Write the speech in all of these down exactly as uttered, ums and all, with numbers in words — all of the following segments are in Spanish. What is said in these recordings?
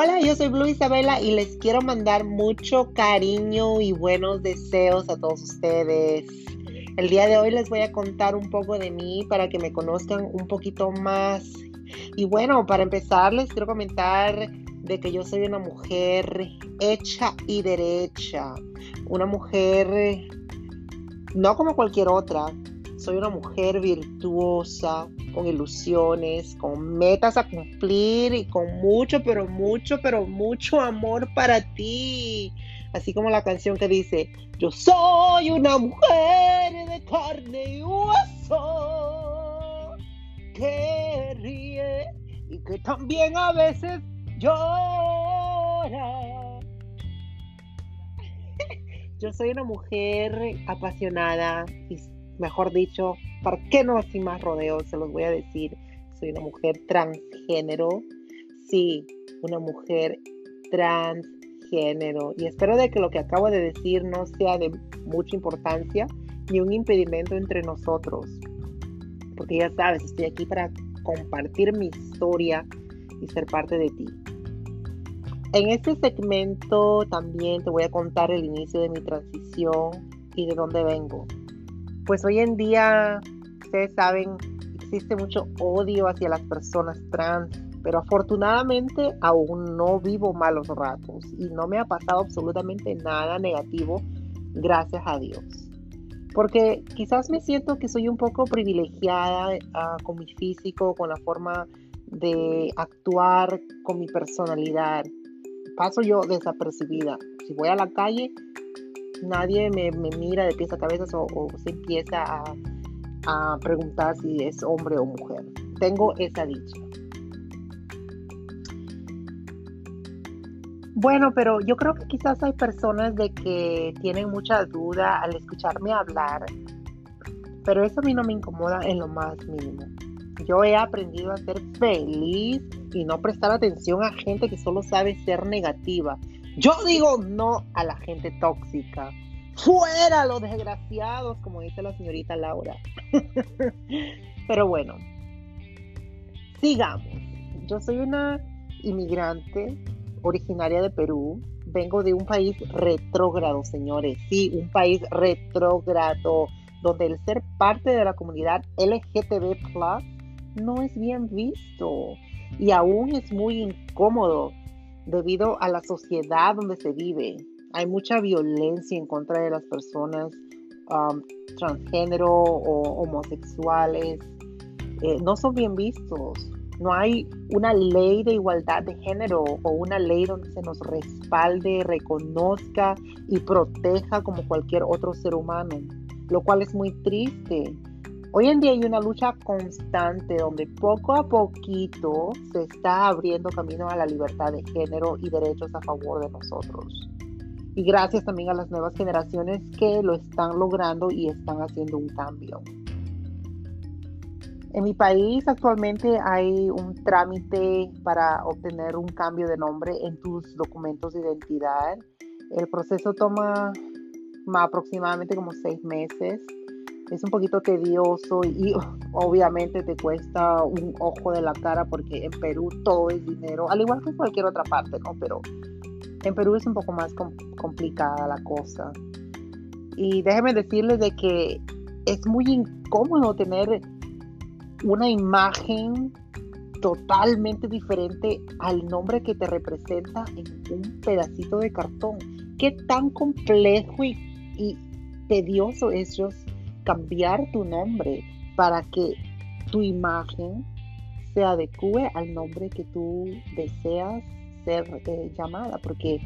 Hola, yo soy Blue Isabela y les quiero mandar mucho cariño y buenos deseos a todos ustedes. El día de hoy les voy a contar un poco de mí para que me conozcan un poquito más. Y bueno, para empezar les quiero comentar de que yo soy una mujer hecha y derecha. Una mujer no como cualquier otra. Soy una mujer virtuosa, con ilusiones, con metas a cumplir y con mucho, pero mucho, pero mucho amor para ti. Así como la canción que dice, yo soy una mujer de carne y hueso, que ríe y que también a veces llora. Yo soy una mujer apasionada y mejor dicho, ¿para qué no así más rodeos? Se los voy a decir. Soy una mujer transgénero. Sí, una mujer transgénero. Y espero de que lo que acabo de decir no sea de mucha importancia ni un impedimento entre nosotros. Porque ya sabes, estoy aquí para compartir mi historia y ser parte de ti. En este segmento también te voy a contar el inicio de mi transición y de dónde vengo. Pues hoy en día, ustedes saben, existe mucho odio hacia las personas trans, pero afortunadamente aún no vivo malos ratos y no me ha pasado absolutamente nada negativo, gracias a Dios. Porque quizás me siento que soy un poco privilegiada uh, con mi físico, con la forma de actuar, con mi personalidad. Paso yo desapercibida. Si voy a la calle, nadie me, me mira de pies a cabeza o, o se empieza a, a preguntar si es hombre o mujer. Tengo esa dicha. Bueno, pero yo creo que quizás hay personas de que tienen mucha duda al escucharme hablar, pero eso a mí no me incomoda en lo más mínimo. Yo he aprendido a ser feliz y no prestar atención a gente que solo sabe ser negativa. Yo digo no a la gente tóxica. ¡Fuera los desgraciados! Como dice la señorita Laura. Pero bueno, sigamos. Yo soy una inmigrante originaria de Perú. Vengo de un país retrógrado, señores. Sí, un país retrógrado, donde el ser parte de la comunidad L G B T no es bien visto. Y aún es muy incómodo. Debido a la sociedad donde se vive, hay mucha violencia en contra de las personas um, transgénero o homosexuales. Eh, no son bien vistos. No hay una ley de igualdad de género o una ley donde se nos respalde, reconozca y proteja como cualquier otro ser humano, lo cual es muy triste. Hoy en día hay una lucha constante donde poco a poquito se está abriendo camino a la libertad de género y derechos a favor de nosotros. Y gracias también a las nuevas generaciones que lo están logrando y están haciendo un cambio. En mi país actualmente hay un trámite para obtener un cambio de nombre en tus documentos de identidad. El proceso toma aproximadamente como seis meses. Es un poquito tedioso y obviamente te cuesta un ojo de la cara porque en Perú todo es dinero, al igual que en cualquier otra parte, ¿no? Pero en Perú es un poco más com- complicada la cosa. Y déjenme decirles de que es muy incómodo tener una imagen totalmente diferente al nombre que te representa en un pedacito de cartón. Qué tan complejo y, y tedioso es yo cambiar tu nombre para que tu imagen se adecue al nombre que tú deseas ser eh, llamada, porque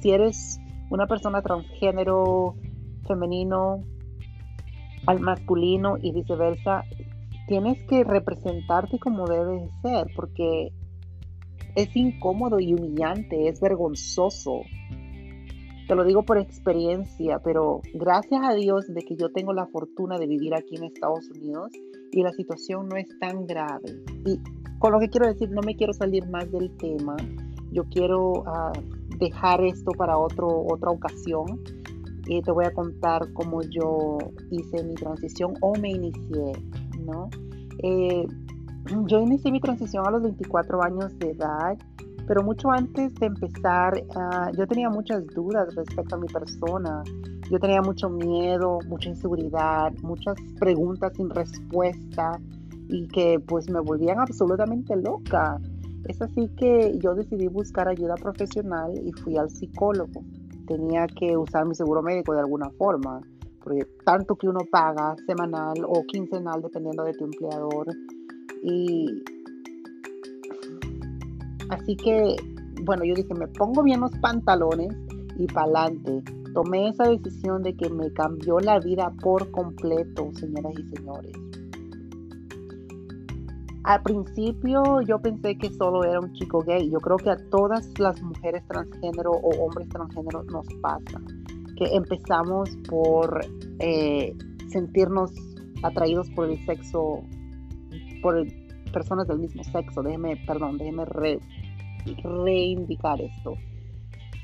si eres una persona transgénero femenino al masculino y viceversa, tienes que representarte como debes ser, porque es incómodo y humillante, es vergonzoso. Te lo digo por experiencia, pero gracias a Dios de que yo tengo la fortuna de vivir aquí en Estados Unidos y la situación no es tan grave. Y con lo que quiero decir, no me quiero salir más del tema. Yo quiero uh, dejar esto para otro, otra ocasión y te voy a contar cómo yo hice mi transición o me inicié, ¿no? Eh, yo inicié mi transición a los veinticuatro años de edad. Pero mucho antes de empezar, uh, yo tenía muchas dudas respecto a mi persona. Yo tenía mucho miedo, mucha inseguridad, muchas preguntas sin respuesta y que pues me volvían absolutamente loca. Es así que yo decidí buscar ayuda profesional y fui al psicólogo. Tenía que usar mi seguro médico de alguna forma, porque tanto que uno paga semanal o quincenal, dependiendo de tu empleador. Y así que, bueno, yo dije, me pongo bien los pantalones y pa'lante. Tomé esa decisión de que me cambió la vida por completo, señoras y señores. Al principio yo pensé que solo era un chico gay. Yo creo que a todas las mujeres transgénero o hombres transgénero nos pasa, que empezamos por eh, sentirnos atraídos por el sexo, por personas del mismo sexo. Déjeme, perdón, déjeme re, reindicar esto.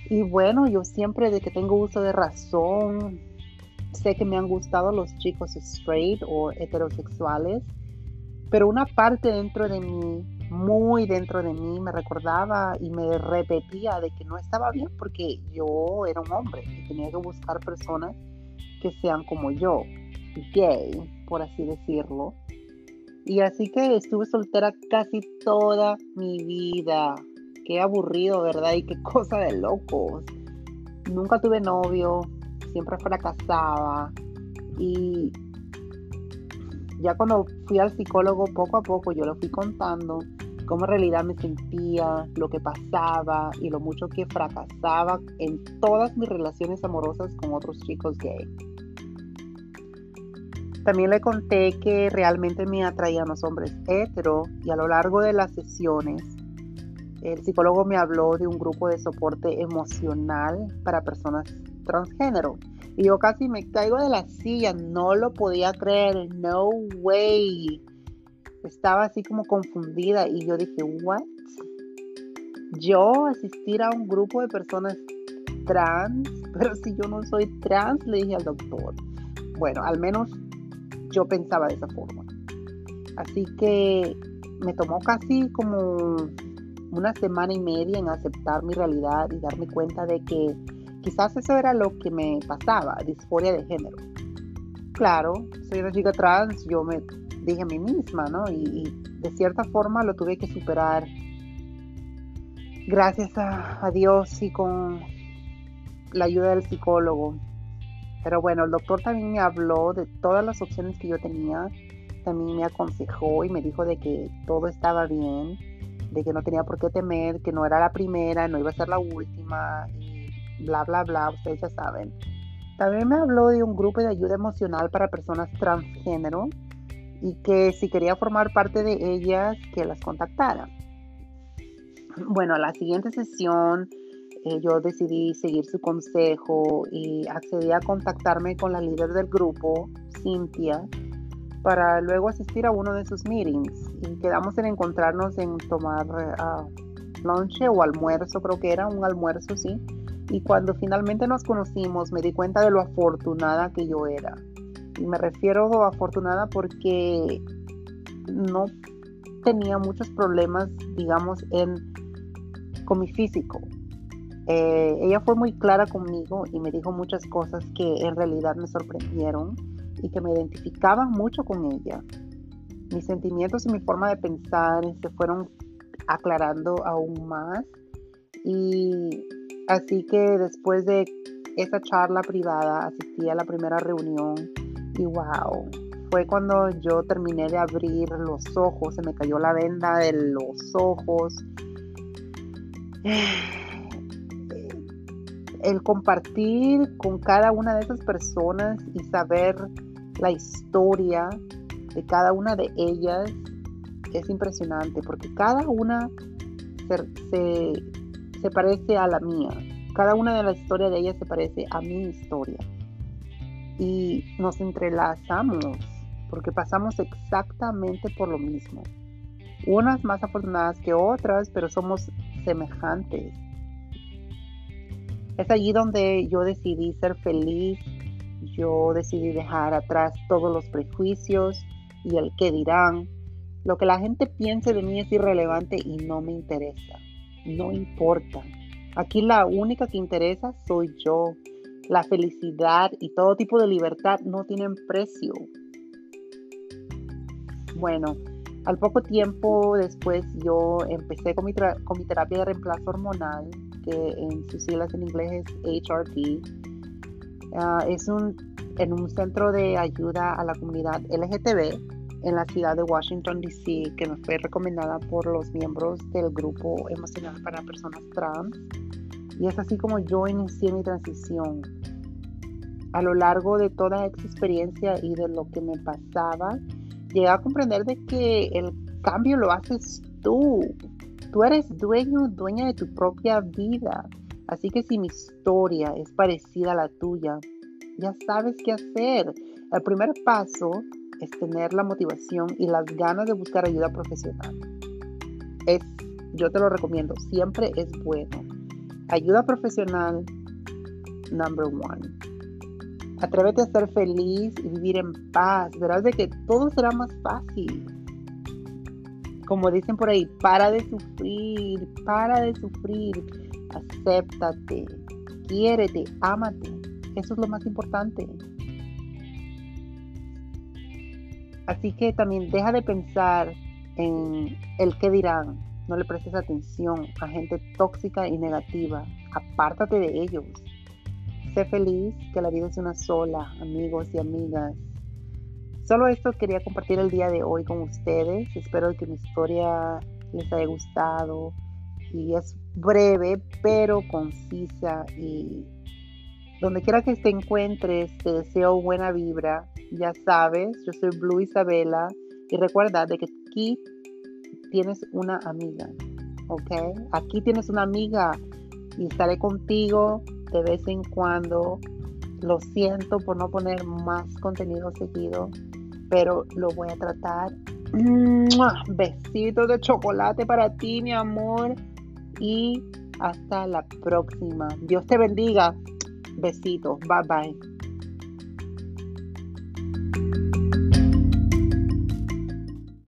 Y bueno, yo siempre de que tengo uso de razón, sé que me han gustado los chicos straight o heterosexuales. Pero una parte dentro de mí, muy dentro de mí, me recordaba y me repetía de que no estaba bien porque yo era un hombre y tenía que buscar personas que sean como yo, gay, por así decirlo. Y así que estuve soltera casi toda mi vida. Qué aburrido, ¿verdad? Y qué cosa de locos. Nunca tuve novio, siempre fracasaba. Y ya cuando fui al psicólogo, poco a poco yo le fui contando cómo en realidad me sentía, lo que pasaba y lo mucho que fracasaba en todas mis relaciones amorosas con otros chicos gay. También le conté que realmente me atraían los hombres hetero y a lo largo de las sesiones el psicólogo me habló de un grupo de soporte emocional para personas transgénero. Y yo casi me caigo de la silla, no lo podía creer, no way. Estaba así como confundida y yo dije, ¿what? Yo asistir a un grupo de personas trans, pero si yo no soy trans, le dije al doctor. Bueno, al menos yo pensaba de esa forma. Así que me tomó casi como una semana y media en aceptar mi realidad y darme cuenta de que quizás eso era lo que me pasaba, disforia de género. Claro, soy una chica trans, yo me dije a mí misma, ¿no? Y, y de cierta forma lo tuve que superar. Gracias a, a Dios y con la ayuda del psicólogo. Pero bueno, el doctor también me habló de todas las opciones que yo tenía. También me aconsejó y me dijo de que todo estaba bien, de que no tenía por qué temer, que no era la primera, no iba a ser la última, bla, bla, bla, ustedes ya saben. También me habló de un grupo de ayuda emocional para personas transgénero y que si quería formar parte de ellas, que las contactara. Bueno, a la siguiente sesión eh, yo decidí seguir su consejo y accedí a contactarme con la líder del grupo, Cintia, para luego asistir a uno de sus meetings. Y quedamos en encontrarnos en tomar uh, lunch o almuerzo, creo que era un almuerzo, sí. Y cuando finalmente nos conocimos, me di cuenta de lo afortunada que yo era. Y me refiero a afortunada porque no tenía muchos problemas, digamos, en, con mi físico. Eh, ella fue muy clara conmigo y me dijo muchas cosas que en realidad me sorprendieron y que me identificaban mucho con ella. Mis sentimientos y mi forma de pensar se fueron aclarando aún más. Y así que después de esa charla privada asistí a la primera reunión y wow, fue cuando yo terminé de abrir los ojos, se me cayó la venda de los ojos. El compartir con cada una de esas personas y saber la historia de cada una de ellas es impresionante porque cada una se... se se parece a la mía. Cada una de las historias de ellas se parece a mi historia. Y nos entrelazamos porque pasamos exactamente por lo mismo. Unas más afortunadas que otras, pero somos semejantes. Es allí donde yo decidí ser feliz. Yo decidí dejar atrás todos los prejuicios y el qué dirán. Lo que la gente piense de mí es irrelevante y no me interesa. no importan. Aquí la única que interesa soy yo. La felicidad y todo tipo de libertad no tienen precio. Bueno, al poco tiempo después yo empecé con mi, tra- con mi terapia de reemplazo hormonal, que en sus siglas en inglés es H R T. Uh, es un, en un centro de ayuda a la comunidad L G B T en la ciudad de Washington, D C, que me fue recomendada por los miembros del grupo emocional para personas trans. Y es así como yo inicié mi transición. A lo largo de toda esta experiencia y de lo que me pasaba, llegué a comprender de que el cambio lo haces tú. Tú eres dueño, dueña de tu propia vida. Así que si mi historia es parecida a la tuya, ya sabes qué hacer. El primer paso es tener la motivación y las ganas de buscar ayuda profesional. Es, yo te lo recomiendo, siempre es bueno. Ayuda profesional, number one. Atrévete a ser feliz y vivir en paz. Verás de que todo será más fácil. Como dicen por ahí, para de sufrir, para de sufrir. Acéptate, quiérete, ámate. Eso es lo más importante. Así que también deja de pensar en el qué dirán. No le prestes atención a gente tóxica y negativa. Apártate de ellos. Sé feliz, que la vida es una sola, amigos y amigas. Solo esto quería compartir el día de hoy con ustedes. Espero que mi historia les haya gustado. Y es breve, pero concisa. Y donde quiera que te encuentres, te deseo buena vibra. Ya sabes, yo soy Blue Isabela. Y recuerda de que aquí tienes una amiga, ¿ok? Aquí tienes una amiga y estaré contigo de vez en cuando. Lo siento por no poner más contenido seguido, pero lo voy a tratar. ¡Mua! Besitos de chocolate para ti, mi amor. Y hasta la próxima. Dios te bendiga. Besitos. Bye, bye.